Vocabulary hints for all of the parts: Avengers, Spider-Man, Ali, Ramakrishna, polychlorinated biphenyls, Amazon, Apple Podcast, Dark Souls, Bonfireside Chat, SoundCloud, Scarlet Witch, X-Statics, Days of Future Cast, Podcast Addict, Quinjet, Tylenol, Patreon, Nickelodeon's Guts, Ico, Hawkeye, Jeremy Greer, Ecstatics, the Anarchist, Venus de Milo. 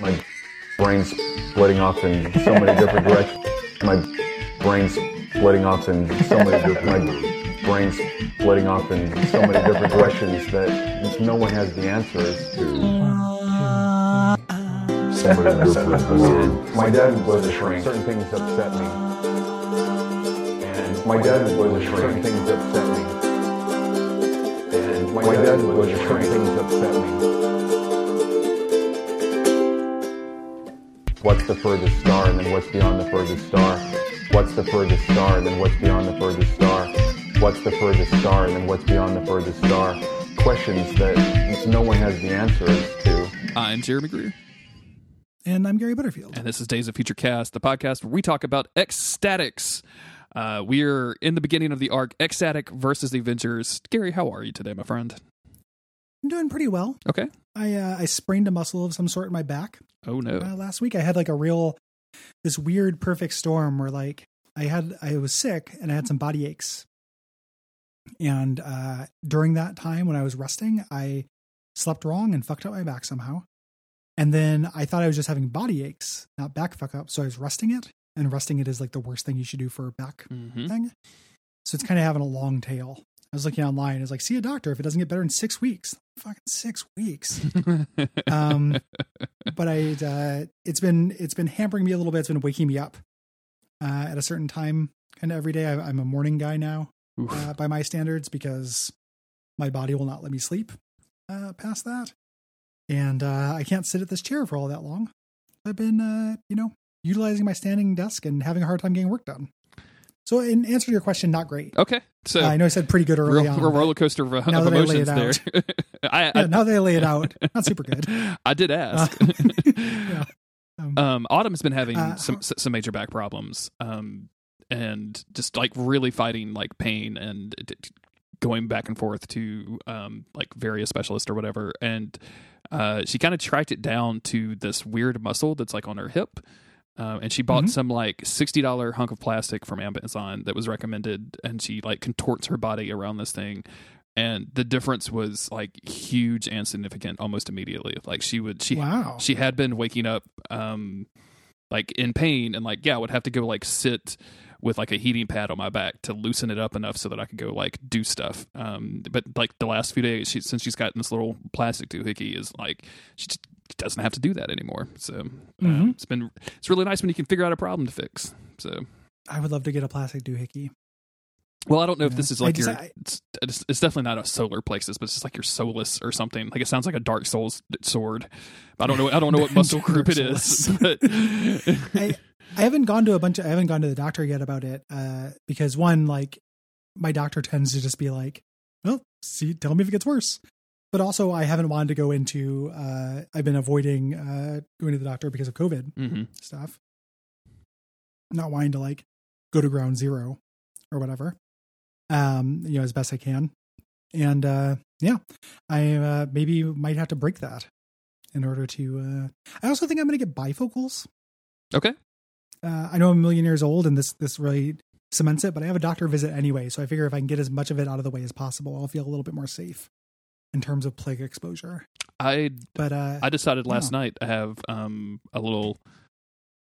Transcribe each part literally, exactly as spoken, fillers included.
My brain's splitting off in so many different directions. My brain's splitting off in so many different my brain's splitting off in so many different directions that no one has the answers to. My dad was a shrink. Certain things upset me. And my dad was a shrink. Certain things upset me. And my dad was a shrink. Certain things upset me. What's the furthest star, and then what's beyond the furthest star? What's the furthest star, and then what's beyond the furthest star? What's the furthest star, and then what's beyond the furthest star? Questions that no one has the answers to. I'm Jeremy Greer. And I'm Gary Butterfield. And this is Days of Future Cast, the podcast where we talk about X-Statics. Uh, we're in the beginning of the arc, X-Static versus the Avengers. Gary, how are you today, my friend? I'm doing pretty well. Okay. I uh, I sprained a muscle of some sort in my back. Oh, no. Uh, last week I had like a real, this weird perfect storm where like I had, I was sick and I had some body aches. And uh, during that time when I was resting, I slept wrong and fucked up my back somehow. And then I thought I was just having body aches, not back fuck up. So I was resting it, and resting it is like the worst thing you should do for a back mm-hmm. thing. So it's kind of having a long tail. I was looking online. I was like, see a doctor if it doesn't get better in six weeks. Fucking six weeks. um, but I, uh, it's been it's been hampering me a little bit. It's been waking me up uh, at a certain time, kind of every day. I, I'm a morning guy now uh, by my standards because my body will not let me sleep uh, past that. And uh, I can't sit at this chair for all that long. I've been, uh, you know, utilizing my standing desk and having a hard time getting work done. So in answer to your question, not great. Okay. So uh, I know I said pretty good earlier. Real, on. A roller coaster of, of emotions there. I, yeah, I, now that I lay it out, not super good. I did ask. Uh, yeah. um, um, Autumn's been having uh, some some major back problems um, and just like really fighting like pain and going back and forth to um, like various specialists or whatever. And Uh, she kind of tracked it down to this weird muscle that's like on her hip. Uh, and she bought mm-hmm. some like sixty dollars hunk of plastic from Amazon that was recommended. And she like contorts her body around this thing. And the difference was like huge and significant almost immediately. Like she would, she, wow. she had been waking up um, like in pain and like, yeah, I would have to go like sit with like a heating pad on my back to loosen it up enough so that I could go like do stuff. Um, but like the last few days, she, since she's gotten this little plastic doohickey, is like she just doesn't have to do that anymore. So mm-hmm. um, it's been it's really nice when you can figure out a problem to fix. So I would love to get a plastic doohickey. Well, I don't know yeah. if this is like I your. I, it's, it's definitely not a solar plexus, but it's just like your solus or something. Like it sounds like a Dark Souls sword. I don't know. I don't know what muscle group it is. But I, I haven't gone to a bunch of, I haven't gone to the doctor yet about it. Uh, because one, like my doctor tends to just be like, well, see, tell me if it gets worse. But also I haven't wanted to go into, uh, I've been avoiding, uh, going to the doctor because of COVID mm-hmm. stuff. Not wanting to like go to ground zero or whatever. Um, you know, as best I can. And, uh, yeah, I, uh, maybe might have to break that in order to, uh, I also think I'm going to get bifocals. Okay. Uh, I know I'm a million years old and this, this really cements it, but I have a doctor visit anyway. So I figure if I can get as much of it out of the way as possible, I'll feel a little bit more safe in terms of plague exposure. I, but, uh, I decided last yeah. night I have, um, a little,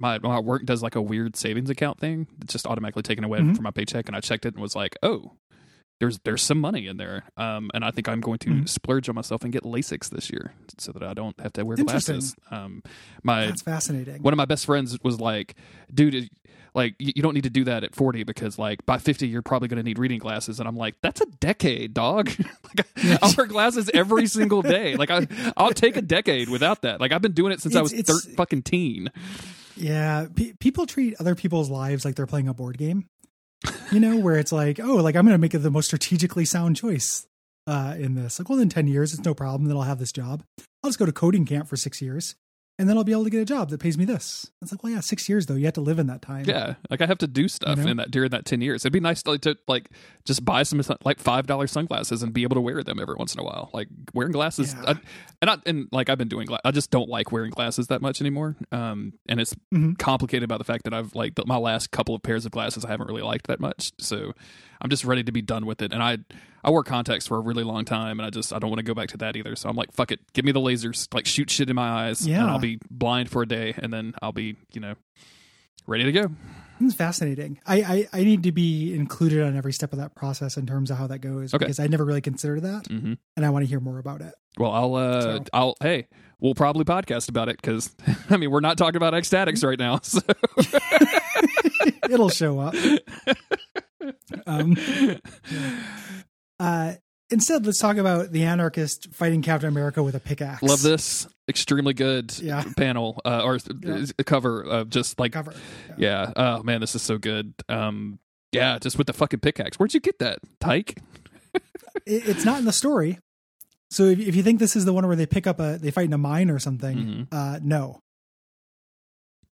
my, my work does like a weird savings account thing. It's just automatically taken away mm-hmm. from my paycheck. And I checked it and was like, oh, there's, there's some money in there. Um, and I think I'm going to mm-hmm. splurge on myself and get LASIKs this year so that I don't have to wear glasses. Um, my, that's fascinating. One of my best friends was like, dude, like you don't need to do that at forty because like by fifty, you're probably going to need reading glasses. And I'm like, that's a decade, dog. Like, yeah. I'll wear glasses every single day. Like I, I'll take a decade without that. Like I've been doing it since it's, I was thir- fucking teen. Yeah. P- people treat other people's lives like they're playing a board game, you know, where it's like, oh, like I'm going to make it the most strategically sound choice uh, in this. Like, well, in ten years, it's no problem. Then I'll have this job. I'll just go to coding camp for six years and then I'll be able to get a job that pays me this. It's like, well, yeah, six years though. You have to live in that time. Yeah. Like I have to do stuff you know? in that during that ten years. It'd be nice to like, to like just buy some like five dollars sunglasses and be able to wear them every once in a while. Like wearing glasses. Yeah. I, and I, and like I've been doing, gla- I just don't like wearing glasses that much anymore. Um, and it's mm-hmm. complicated by the fact that I've like my last couple of pairs of glasses, I haven't really liked that much. So I'm just ready to be done with it. And I I wore contacts for a really long time, and I just I don't want to go back to that either. So I'm like, fuck it, give me the lasers, like shoot shit in my eyes, yeah. and I'll be blind for a day, and then I'll be, you know, ready to go. It's fascinating. I, I I need to be included on every step of that process in terms of how that goes, okay. because I never really considered that, mm-hmm. and I want to hear more about it. Well, I'll uh, so. I'll hey, we'll probably podcast about it because I mean we're not talking about Ecstatics right now, so it'll show up. Um, uh, instead, let's talk about the Anarchist fighting Captain America with a pickaxe. Love this. Extremely good yeah. panel uh, or yeah. cover of just like cover. Yeah. yeah. Oh man, this is so good. Um, yeah, just with the fucking pickaxe. Where'd you get that, Tyke? It's not in the story. So if, if you think this is the one where they pick up a they fight in a mine or something, mm-hmm. uh, no,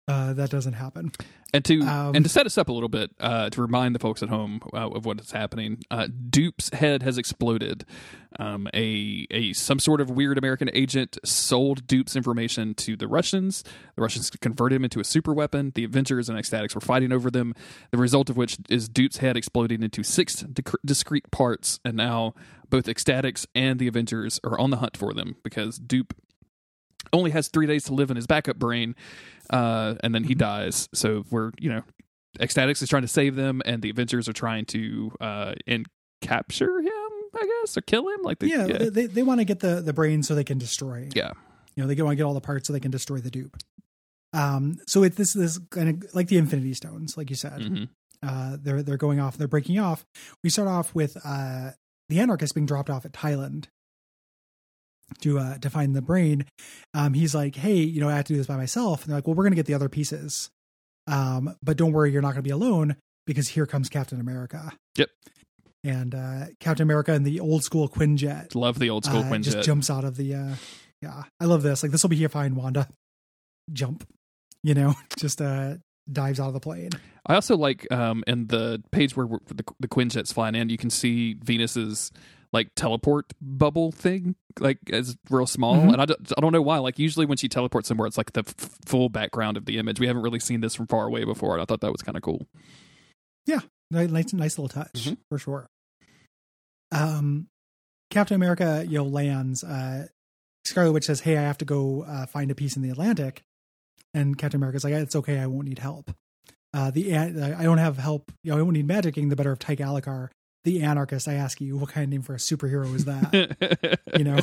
uh, that doesn't happen. And to um, and to set us up a little bit, uh, to remind the folks at home uh, of what is happening, uh, Dupe's head has exploded. Um, a a some sort of weird American agent sold Dupe's information to the Russians. The Russians converted him into a super weapon. The Avengers and X-Statics were fighting over them. The result of which is Dupe's head exploding into six dic- discrete parts, and now both X-Statics and the Avengers are on the hunt for them because Dupe only has three days to live in his backup brain, uh, and then he dies. So we're, you know, X-Statics is trying to save them, and the Avengers are trying to uh, and capture him, I guess, or kill him. Like, the, yeah, yeah, they they want to get the the brain so they can destroy it. Yeah, you know, they want to get all the parts so they can destroy the Dupe. Um, so it's this this kind of like the Infinity Stones, like you said. Mm-hmm. Uh, they're they're going off, they're breaking off. We start off with uh, the Anarchist being dropped off at Thailand to uh to find the brain. Um he's like, hey, you know, I have to do this by myself. And they're like, well, we're gonna get the other pieces, um but don't worry, you're not gonna be alone because here comes Captain America. Yep. And uh Captain America and the old school Quinjet. Love the old school uh, Quinjet. Just jumps out of the uh yeah I love this, like this will be here fine Wanda jump, you know, just uh dives out of the plane. I also like um in the page where we're, the, the Quinjet's flying in, you can see Venus's like teleport bubble thing, like is real small. Mm-hmm. And I don't, I don't know why, like usually when she teleports somewhere, it's like the f- full background of the image. We haven't really seen this from far away before. And I thought that was kind of cool. Yeah. Nice, nice little touch, mm-hmm. for sure. Um, Captain America, you know, lands, uh, Scarlet Witch says, hey, I have to go uh, find a piece in the Atlantic. And Captain America's like, it's okay. I won't need help. Uh, the, uh, I don't have help. You know, I won't need magicking the better of Ty Galicar. The Anarchist, I ask you, what kind of name for a superhero is that? You know,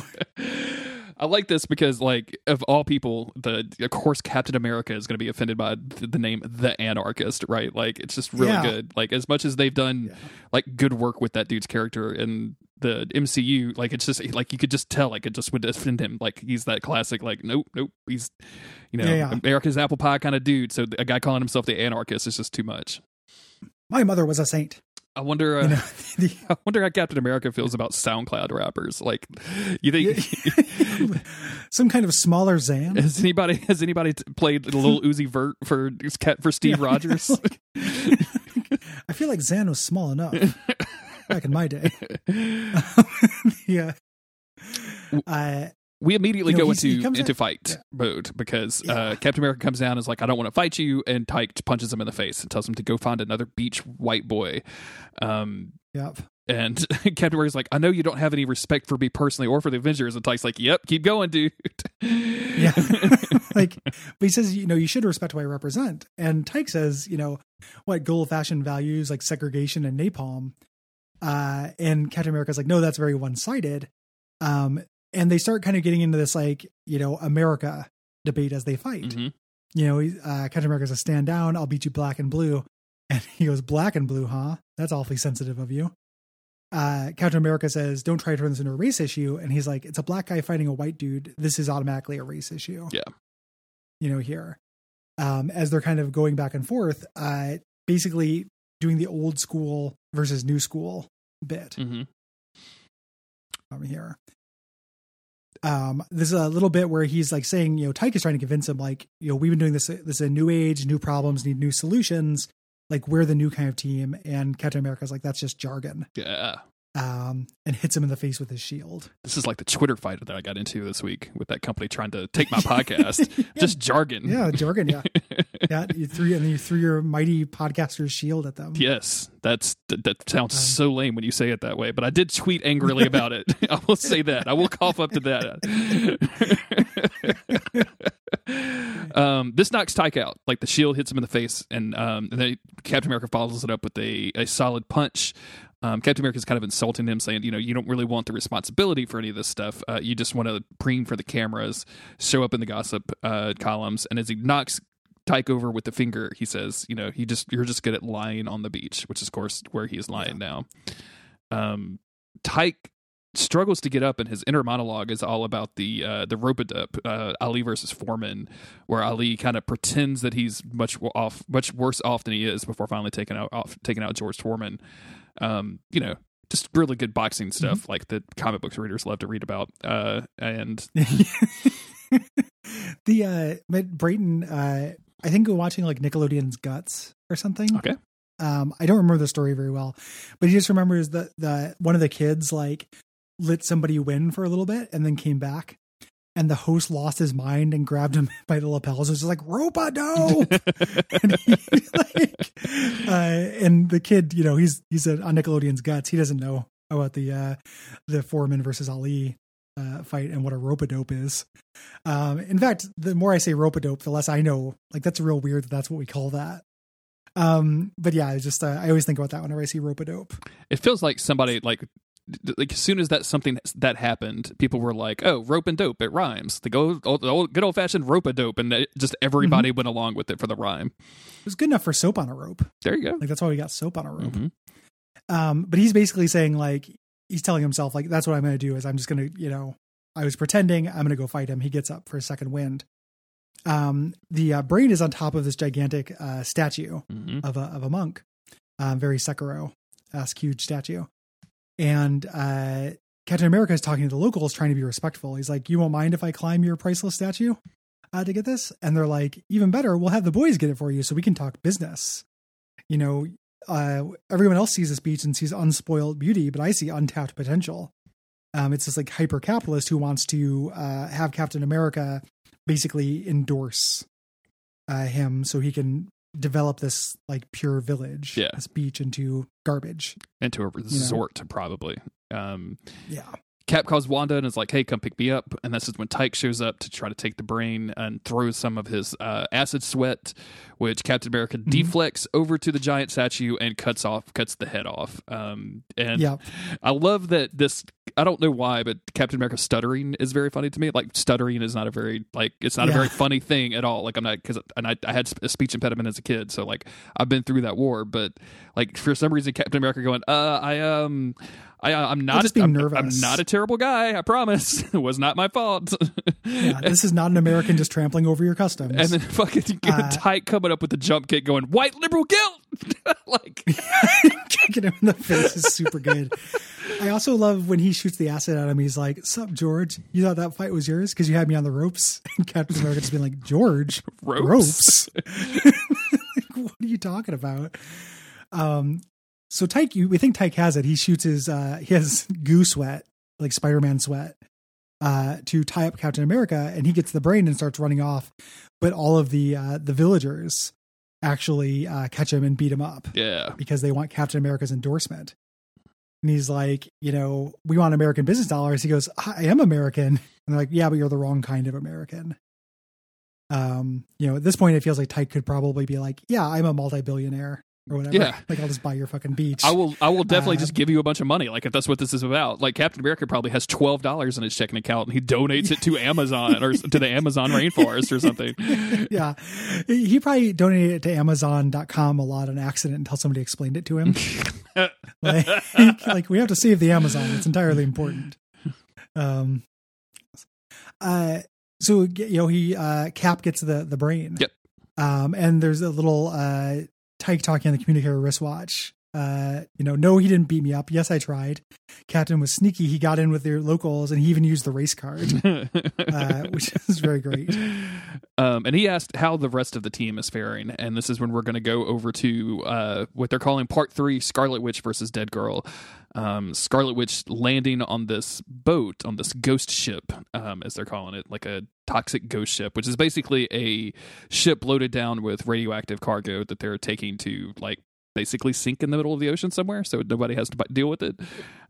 I like this because, like, of all people, the of course Captain America is going to be offended by the name The Anarchist, right? Like, it's just really yeah. good. Like, as much as they've done yeah. like good work with that dude's character in the M C U, like it's just like you could just tell, like it just would offend him. Like he's that classic, like nope, nope, he's you know yeah, yeah. America's apple pie kind of dude. So a guy calling himself the Anarchist is just too much. My mother was a saint. I wonder. Uh, you know, the, I wonder how Captain America feels about SoundCloud rappers. Like, you think some kind of smaller Zan? Has anybody has anybody played Lil Uzi Vert for for Steve yeah, Rogers? Like, I feel like Zan was small enough back in my day. yeah. Uh, we immediately you know, go into into out, fight yeah. mode because yeah. uh, Captain America comes down and is like, I don't want to fight you. And Tyke punches him in the face and tells him to go find another beach white boy. Um, yep. And Captain America's like, I know you don't have any respect for me personally or for the Avengers. And Tyke's like, yep, keep going, dude. Yeah. Like, but he says, you know, you should respect who I represent. And Tyke says, you know, what gold fashion values like segregation and napalm. Uh, and Captain America's like, no, that's very one-sided. Um, And they start kind of getting into this, like, you know, America debate as they fight. Mm-hmm. You know, uh, Captain America's a stand down. I'll beat you black and blue. And he goes, black and blue, huh? That's awfully sensitive of you. Uh, Captain America says, don't try to turn this into a race issue. And he's like, it's a black guy fighting a white dude. This is automatically a race issue. Yeah. You know, here. Um, as they're kind of going back and forth, uh, basically doing the old school versus new school bit. Mm-hmm. Um, here. Um, there's a little bit where he's like saying, you know, Tyke is trying to convince him, like, you know, we've been doing this, this is a new age, new problems need new solutions. Like we're the new kind of team. And Captain America's like, that's just jargon. Yeah. Um, and hits him in the face with his shield. This is like the Twitter fight that I got into this week with that company trying to take my podcast. Yeah. Just jargon. Yeah. Jargon. Yeah. Yeah, you threw and you threw your mighty podcaster's shield at them. Yes, that's that, that sounds um, so lame when you say it that way, but I did tweet angrily about it. I will say that. I will cough up to that. Um, this knocks Tyke out. Like, the shield hits him in the face, and um, and then Captain America follows it up with a, a solid punch. Um, Captain America's kind of insulting him, saying, you know, you don't really want the responsibility for any of this stuff. Uh, you just want to preen for the cameras, show up in the gossip uh, columns. And as he knocks Tyke over with the finger, he says, you know, he just you're just good at lying on the beach, which is, of course, where he is lying yeah. now. Um, Tyke struggles to get up, and his inner monologue is all about the uh the rope-a-dope uh Ali versus Foreman, where Ali kind of pretends that he's much off much worse off than he is before finally taking out off taking out George Foreman. Um you know, just really good boxing stuff, mm-hmm. like the comic books readers love to read about. Uh and the uh but Brayton, uh I think we're watching like Nickelodeon's Guts or something. Okay. um I don't remember the story very well, but he just remembers that the one of the kids like let somebody win for a little bit and then came back, and the host lost his mind and grabbed him by the lapels. It was like, rope-a-dope. And, like, uh, and the kid, you know, he's, he's on Nickelodeon's Guts. He doesn't know about the, uh, the Foreman versus Ali uh, fight and what a rope-a-dope is. Um, in fact, the more I say rope-a-dope, the less I know. Like, that's real weird that that's what we call that. Um, but yeah, I just, uh, I always think about that whenever I see rope-a-dope. It feels like somebody like, Like as soon as that something that happened, people were like, "Oh, rope and dope, it rhymes." The old, old, old, good old fashioned rope a dope, and it, just everybody mm-hmm. went along with it for the rhyme. It was good enough for soap on a rope. There you go. Like, that's why we got soap on a rope. Mm-hmm. Um, but he's basically saying, like, he's telling himself, like, that's what I'm going to do is I'm just going to, you know, I was pretending, I'm going to go fight him. He gets up for a second wind. Um, the uh, brain is on top of this gigantic uh, statue mm-hmm. of a of a monk, um, very Sekiro-esque huge statue. And uh, Captain America is talking to the locals, trying to be respectful. He's like, you won't mind if I climb your priceless statue uh, to get this? And they're like, even better, we'll have the boys get it for you so we can talk business. You know, uh, everyone else sees this beach and sees unspoiled beauty, but I see untapped potential. Um, it's this like hyper-capitalist who wants to uh, have Captain America basically endorse uh, him so he can develop this like pure village, yeah. this beach into garbage, into a resort, you know? Probably. Um, yeah. Cap calls Wanda and is like, "Hey, come pick me up." And that's just when Tyke shows up to try to take the brain and throws some of his uh, acid sweat, which Captain America mm-hmm. deflects over to the giant statue and cuts off, cuts the head off. Um, and yeah. I love that this. I don't know why, but Captain America stuttering is very funny to me. Like, stuttering is not a very like it's not yeah. a very funny thing at all. Like, I'm not because and I, I had a speech impediment as a kid, so like I've been through that war. But like for some reason, Captain America going, "Uh, I um." I, I'm not. Just being I'm, nervous. I'm not a terrible guy. I promise. It was not my fault. Yeah, this is not an American just trampling over your customs. And then fucking uh, Tyke coming up with the jump kick, going white liberal guilt, like kicking him in the face is super good. I also love when he shoots the acid at him. He's like, "Sup, George? You thought that fight was yours because you had me on the ropes." And Captain America just being like, "George, ropes? ropes? Like, what are you talking about?" Um. So Tyke, we think Tyke has it. He shoots his uh, his goo sweat, like Spider-Man sweat, uh, to tie up Captain America, and he gets the brain and starts running off. But all of the uh, the villagers actually uh, catch him and beat him up, yeah, because they want Captain America's endorsement. And he's like, you know, we want American business dollars. He goes, I am American, and they're like, yeah, but you're the wrong kind of American. Um, you know, at this point, it feels like Tyke could probably be like, yeah, I'm a multi-billionaire. Or whatever. Yeah. Like, I'll just buy your fucking beach. I will I will definitely uh, just give you a bunch of money. Like, if that's what this is about. Like, Captain America probably has twelve dollars in his checking account and he donates it to Amazon or to the Amazon rainforest or something. Yeah. He probably donated it to Amazon dot com a lot on accident until somebody explained it to him. like, like we have to save the Amazon. It's entirely important. Um uh so you know he uh Cap gets the the brain. Yep. Um and there's a little uh Tyke talking on the communicator wristwatch. Uh, you know, no, he didn't beat me up. Yes, I tried. Captain was sneaky. He got in with their locals, and he even used the race card, uh, which is very great. Um, and he asked how the rest of the team is faring, and this is when we're going to go over to uh, what they're calling Part Three: Scarlet Witch versus Dead Girl. um, Scarlet Witch landing on this boat, on this ghost ship, um, as they're calling it, like a toxic ghost ship, which is basically a ship loaded down with radioactive cargo that they're taking to, like, basically sink in the middle of the ocean somewhere so nobody has to deal with it.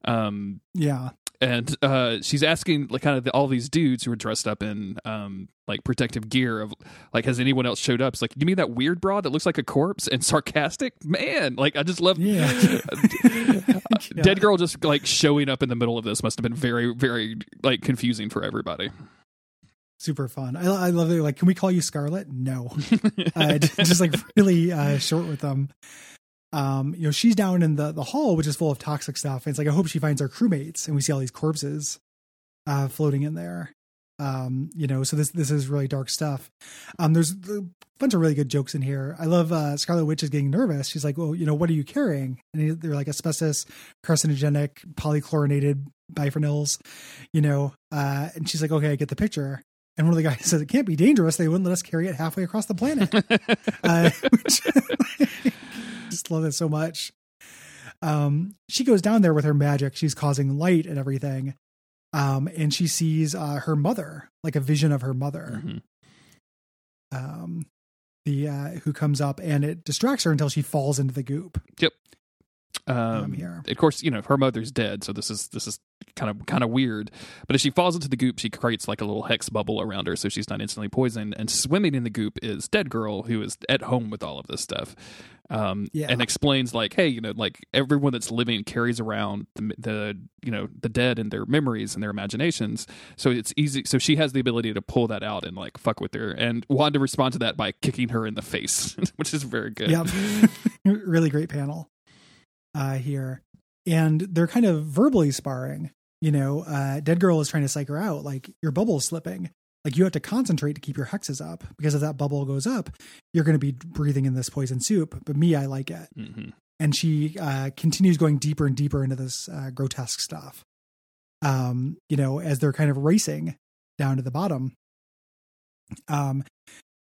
Um, yeah. And uh, she's asking, like, kind of the, all these dudes who are dressed up in um, like protective gear of, like, has anyone else showed up? It's like, you mean that weird broad that looks like a corpse and sarcastic? Man, like, I just love yeah. yeah. Dead Girl just, like, showing up in the middle of this must have been very, very, like, confusing for everybody. Super fun. I, I love it. Like, can we call you Scarlet? No. uh, just like really uh, short with them. Um, you know, she's down in the, the hall, which is full of toxic stuff. And it's like, I hope she finds her crewmates, and we see all these corpses, uh, floating in there. Um, you know, so this, this is really dark stuff. Um, there's a bunch of really good jokes in here. I love, uh, Scarlet Witch is getting nervous. She's like, well, you know, what are you carrying? And they're like asbestos, carcinogenic, polychlorinated biphenyls, you know, uh, and she's like, okay, I get the picture. And one of the guys says, it can't be dangerous. They wouldn't let us carry it halfway across the planet. uh, which, just love it so much. Um, she goes down there with her magic. She's causing light and everything. Um, and she sees uh, her mother, like a vision of her mother, mm-hmm. um, the uh, who comes up, and it distracts her until she falls into the goop. Yep. Um, um, here. Of course, you know, her mother's dead, so this is this is kind of kind of weird. But as she falls into the goop, she creates like a little hex bubble around her, so she's not instantly poisoned. And swimming in the goop is Dead Girl, who is at home with all of this stuff, um, yeah. and explains, like, hey, you know, like, everyone that's living carries around the, the you know the dead in their memories and their imaginations. So it's easy. So she has the ability to pull that out and, like, fuck with her. And Wanda responds to that by kicking her in the face, which is very good. Yeah, really great panel. Uh, here, and they're kind of verbally sparring, you know, uh, Dead Girl is trying to psych her out. Like, your bubble's slipping. Like, you have to concentrate to keep your hexes up, because if that bubble goes up, you're going to be breathing in this poison soup. But me, I like it. Mm-hmm. And she, uh, continues going deeper and deeper into this, uh, grotesque stuff. Um, you know, as they're kind of racing down to the bottom, um,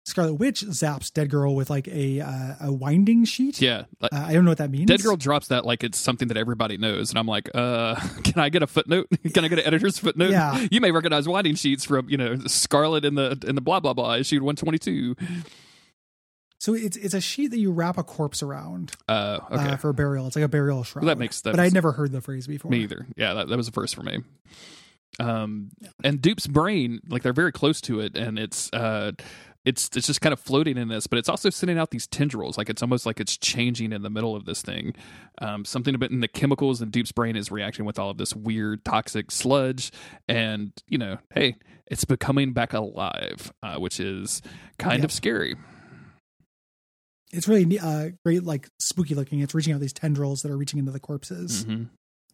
Scarlet Witch zaps Dead Girl with, like, a uh, a winding sheet. Yeah. Like, uh, I don't know what that means. Dead Girl drops that like it's something that everybody knows. And I'm like, uh, can I get a footnote? Can I get an editor's footnote? Yeah. You may recognize winding sheets from, you know, Scarlet in the in the blah, blah, blah, issue one twenty-two. So it's it's a sheet that you wrap a corpse around uh, okay. uh, for burial. It's like a burial shroud. Well, that makes sense. But I'd never heard the phrase before. Me either. Yeah, that, that was the first for me. Um, and Dupe's brain, like, they're very close to it. And it's... uh. It's it's just kind of floating in this, but it's also sending out these tendrils. Like, it's almost like it's changing in the middle of this thing. Um, something about in the chemicals in Dupe's brain is reacting with all of this weird toxic sludge. And, you know, hey, it's becoming back alive, uh, which is kind yeah. of scary. It's really uh, great, like, spooky looking. It's reaching out these tendrils that are reaching into the corpses mm-hmm.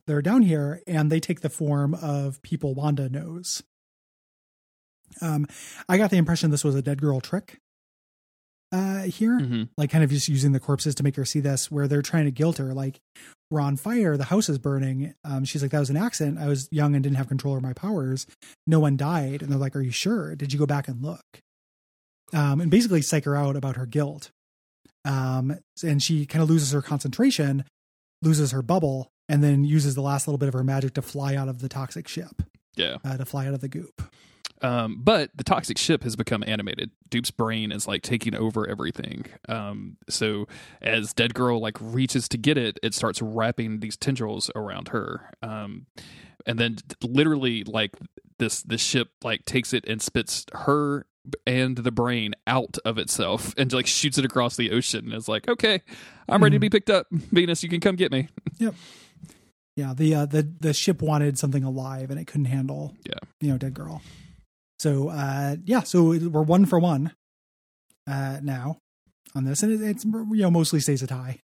that are down here, and they take the form of people Wanda knows. Um, I got the impression this was a Dead Girl trick, uh, here, mm-hmm. like, kind of just using the corpses to make her see this, where they're trying to guilt her. Like, we're on fire. The house is burning. Um, she's like, that was an accident. I was young and didn't have control of my powers. No one died. And they're like, are you sure? Did you go back and look? Um, and basically psych her out about her guilt. Um, and she kind of loses her concentration, loses her bubble, and then uses the last little bit of her magic to fly out of the toxic ship. Yeah. Uh, to fly out of the goop. Um, but the toxic ship has become animated. Dupe's brain is, like, taking over everything. Um, so as Dead Girl, like, reaches to get it, it starts wrapping these tendrils around her. Um, and then literally, like, this, this ship, like, takes it and spits her and the brain out of itself and, like, shoots it across the ocean. And is like, okay, I'm ready mm-hmm. to be picked up. Venus, you can come get me. Yep. Yeah. The, uh, the, the ship wanted something alive and it couldn't handle, yeah. you know, Dead Girl. So, uh, yeah, so we're one for one, uh, now on this, and it, it's, you know, mostly stays a tie,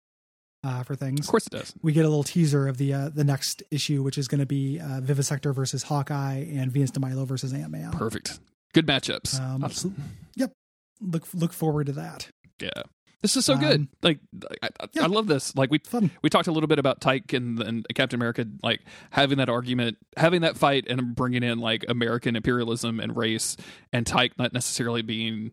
uh, for things. Of course it does. We get a little teaser of the, uh, the next issue, which is going to be, uh, Vivisector versus Hawkeye and Venus de Milo versus Ant-Man. Perfect. Good matchups. Um, awesome. so, yep. Look, look forward to that. Yeah. This is so good. Um, like, I, I, yeah. I love this. Like, we Fun. we talked a little bit about Tyke and, and Captain America, like, having that argument, having that fight, and bringing in, like, American imperialism and race, and Tyke not necessarily being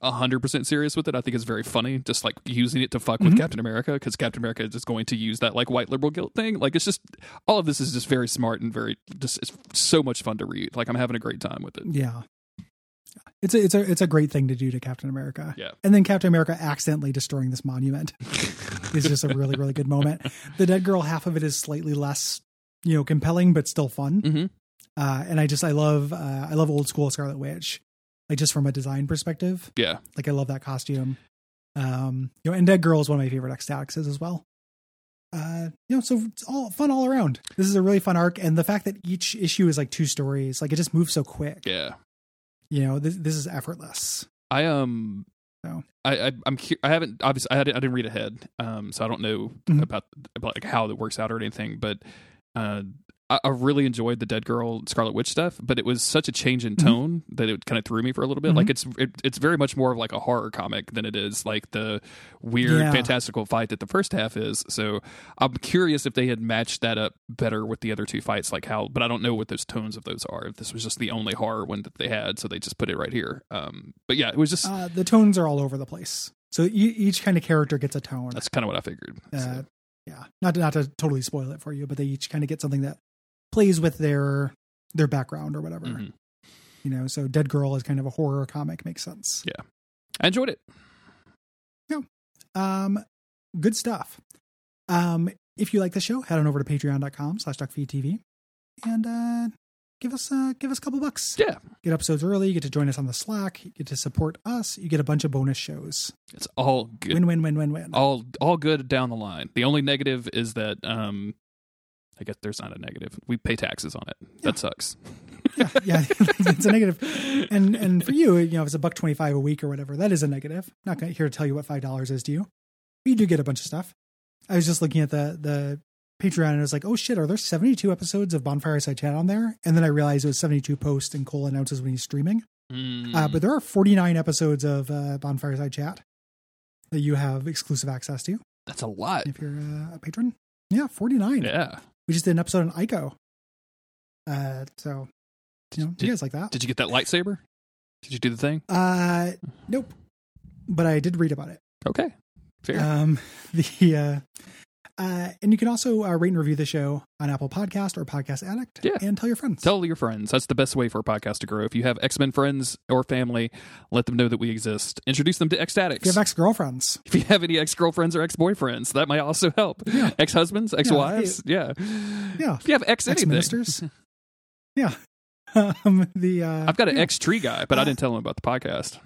one hundred percent serious with it. I think it's very funny, just like using it to fuck mm-hmm. with Captain America, because Captain America is just going to use that like white liberal guilt thing. Like, it's just, all of this is just very smart and very just, it's so much fun to read. Like, I'm having a great time with it. Yeah. It's a, it's a, it's a great thing to do to Captain America. Yeah. And then Captain America accidentally destroying this monument is just a really, really good moment. The Dead Girl, half of it is slightly less, you know, compelling, but still fun. Mm-hmm. Uh, and I just, I love, uh, I love old school Scarlet Witch. Like, just from a design perspective. Yeah. Like, I love that costume. Um, you know, and Dead Girl is one of my favorite Ecstatics as well. Uh, you know, so it's all fun all around. This is a really fun arc. And the fact that each issue is like two stories, like, it just moves so quick. Yeah. You know, this, this is effortless. I, um, so. I, I, I'm, I haven't, obviously I didn't, I didn't read ahead. Um, so I don't know mm-hmm. about, about like how it works out or anything, but, uh, I really enjoyed the Dead Girl Scarlet Witch stuff, but it was such a change in tone mm-hmm. that it kind of threw me for a little bit. Mm-hmm. Like, it's it, it's very much more of like a horror comic than it is like the weird yeah. fantastical fight that the first half is. So I'm curious if they had matched that up better with the other two fights, like how, but I don't know what those tones of those are. If this was just the only horror one that they had, so they just put it right here. Um, but yeah, it was just, uh, the tones are all over the place. So e- each kind of character gets a tone. That's kind of what I figured. Uh, so. Yeah. Not to, not to totally spoil it for you, but they each kind of get something that plays with their their background or whatever, mm-hmm. you know. So Dead Girl is kind of a horror comic, makes sense. Yeah, I enjoyed it. Yeah, um, good stuff. Um, if you like the show, head on over to patreon dot com slash duck feed T V and uh, give us uh, give us a couple bucks. Yeah, get episodes early. You get to join us on the Slack. You get to support us. You get a bunch of bonus shows. It's all good. Win win win win win. All all good down the line. The only negative is that. Um, I guess there's not a negative. We pay taxes on it. Yeah. That sucks. Yeah, yeah, it's a negative. And and for you, you know, if it's a buck twenty-five a week or whatever, that is a negative. I'm not here to tell you what five dollars is to you. You do get a bunch of stuff. I was just looking at the the Patreon and I was like, oh shit, are there seventy-two episodes of Bonfireside Chat on there? And then I realized it was seventy-two posts and Cole announces when he's streaming. Mm. Uh, but there are forty-nine episodes of uh, Bonfireside Chat that you have exclusive access to. That's a lot. If you're uh, a patron, yeah, forty-nine. Yeah. We just did an episode on Ico. Uh, so, you know, did, you guys like that? Did you get that lightsaber? Did you do the thing? Uh, nope. But I did read about it. Okay. Fair. Um, the, uh, uh, and you can also uh, rate and review the show on Apple Podcast or Podcast Addict. Yeah. And tell your friends. Tell your friends. That's the best way for a podcast to grow. If you have X-Men friends or family, let them know that we exist. Introduce them to X-Statics. If you have ex-girlfriends. If you have any ex-girlfriends or ex-boyfriends, that might also help. Yeah. Ex-husbands, ex-wives. Yeah. Yeah. yeah. If you have ex-anything. Ex-ministers. yeah. Um, the, uh, I've got an yeah. ex-tree guy, but uh, I didn't tell him about the podcast.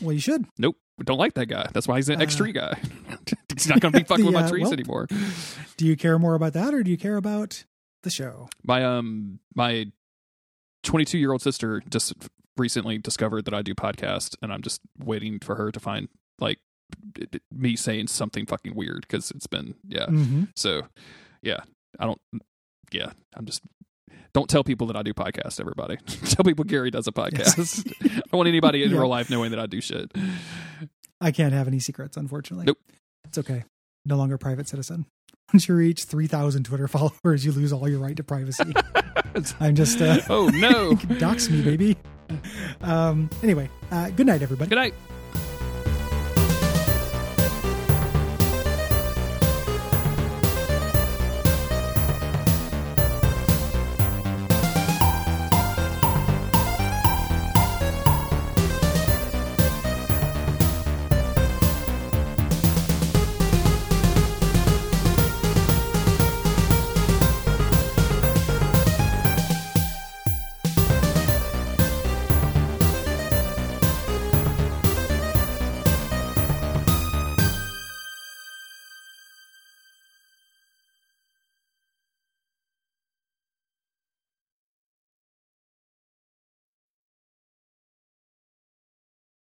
Well, you should. Nope. Don't like that guy. That's why he's an uh, ex-tree guy. He's not going to be fucking the, with my uh, trees well, anymore. Do you care more about that, or do you care about the show? My um, my twenty-two-year-old sister just recently discovered that I do podcasts, and I'm just waiting for her to find like me saying something fucking weird because it's been yeah. Mm-hmm. So yeah, I don't. Yeah, I'm just. Don't tell people that I do podcasts, everybody. Tell people Gary does a podcast. Yes. I don't want anybody in yeah. real life knowing that I do shit. I can't have any secrets, unfortunately. Nope. It's okay. No longer private citizen. Once you reach three thousand Twitter followers, you lose all your right to privacy. I'm just... Uh, oh, no. Dox me, baby. Um, anyway, uh, good night, everybody. Good night.